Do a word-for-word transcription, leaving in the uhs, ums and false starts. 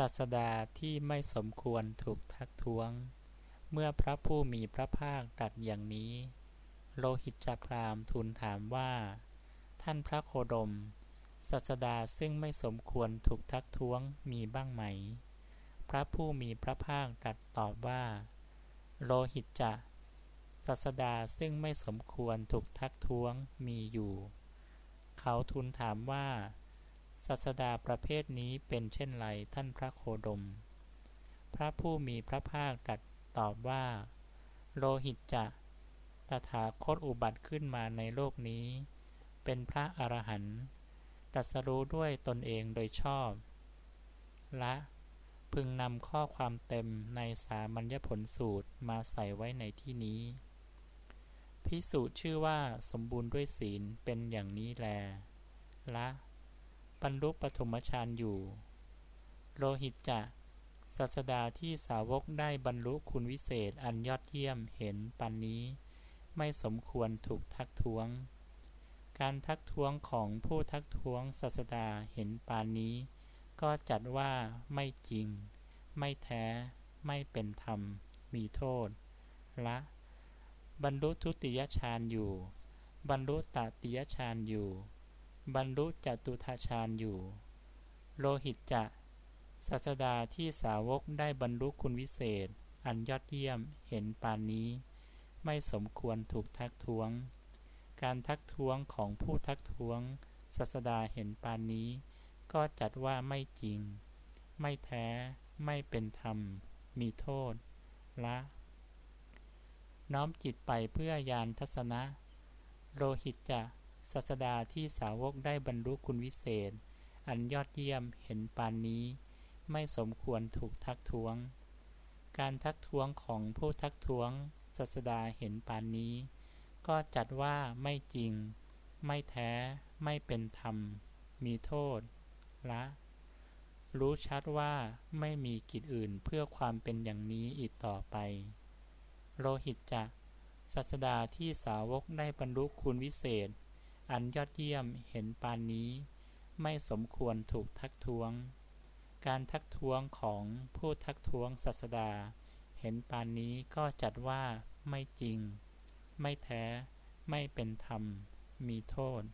ศาสดาที่ไม่สมควรถูกทักท้วงเมื่อพระผู้มีพระภาคตรัสอย่างนี้โลหิตจพราหมณ์ทูลถามว่าท่านพระโคดมศาสดาซึ่งไม่สมควรถูกทักท้วงมีบ้างไหมพระผู้มีพระภาคตรัสตอบว่าโลหิตจศาสดาซึ่งไม่สมควรถูกทักท้วงมีอยู่เขาทูลถามว่าศาสดาประเภทนี้เป็นเช่นไรท่านพระโคดมพระผู้มีพระภาคตรัสตอบว่าโลหิตจตถาคตอุบัติขึ้นมาในโลกนี้เป็นพระอรหันต์ตรัสรู้ด้วยตนเองโดยชอบละพึงนำข้อความเต็มในสามัญญผลสูตรมาใส่ไว้ในที่นี้ภิกษุชื่อว่าสมบูรณ์ด้วยศีลเป็นอย่างนี้แลละบรรลุปฐมฌานอยู่โลหิตจศาสดาที่สาวกได้บรรลุคุณวิเศษอันยอดเยี่ยมเห็นปันนี้ไม่สมควรถูกทักท้วงการทักท้วงของผู้ทักท้วงศาสดาเห็นปานนี้ก็จัดว่าไม่จริงไม่แท้ไม่เป็นธรรมมีโทษละบรรลุทุติยฌานอยู่บรรลุตติยฌานอยู่บรรลุจตุตฌานอยู่โลหิตจศาสดาที่สาวกได้บรรลุคุณวิเศษอันยอดเยี่ยมเห็นปานนี้ไม่สมควรถูกทักท้วงการทักท้วงของผู้ทักท้วงศาสดาเห็นปานนี้ก็จัดว่าไม่จริงไม่แท้ไม่เป็นธรรมมีโทษละน้อมจิตไปเพื่อยานทัศนะโลหิตจศาสดาที่สาวกได้บรรลุคุณวิเศษอันยอดเยี่ยมเห็นปานนี้ไม่สมควรถูกทักท้วงการทักท้วงของผู้ทักท้วงศาสดาเห็นปานนี้ก็จัดว่าไม่จริงไม่แท้ไม่เป็นธรรมมีโทษละรู้ชัดว่าไม่มีกิจอื่นเพื่อความเป็นอย่างนี้อีกต่อไปโลหิตจศาสดาที่สาวกได้บรรลุคุณวิเศษอันยอดเยี่ยมเห็นปานนี้ไม่สมควรถูกทักท้วงการทักท้วงของผู้ทักท้วงศาสดาเห็นปานนี้ก็จัดว่าไม่จริงไม่แท้ไม่เป็นธรรมมีโทษ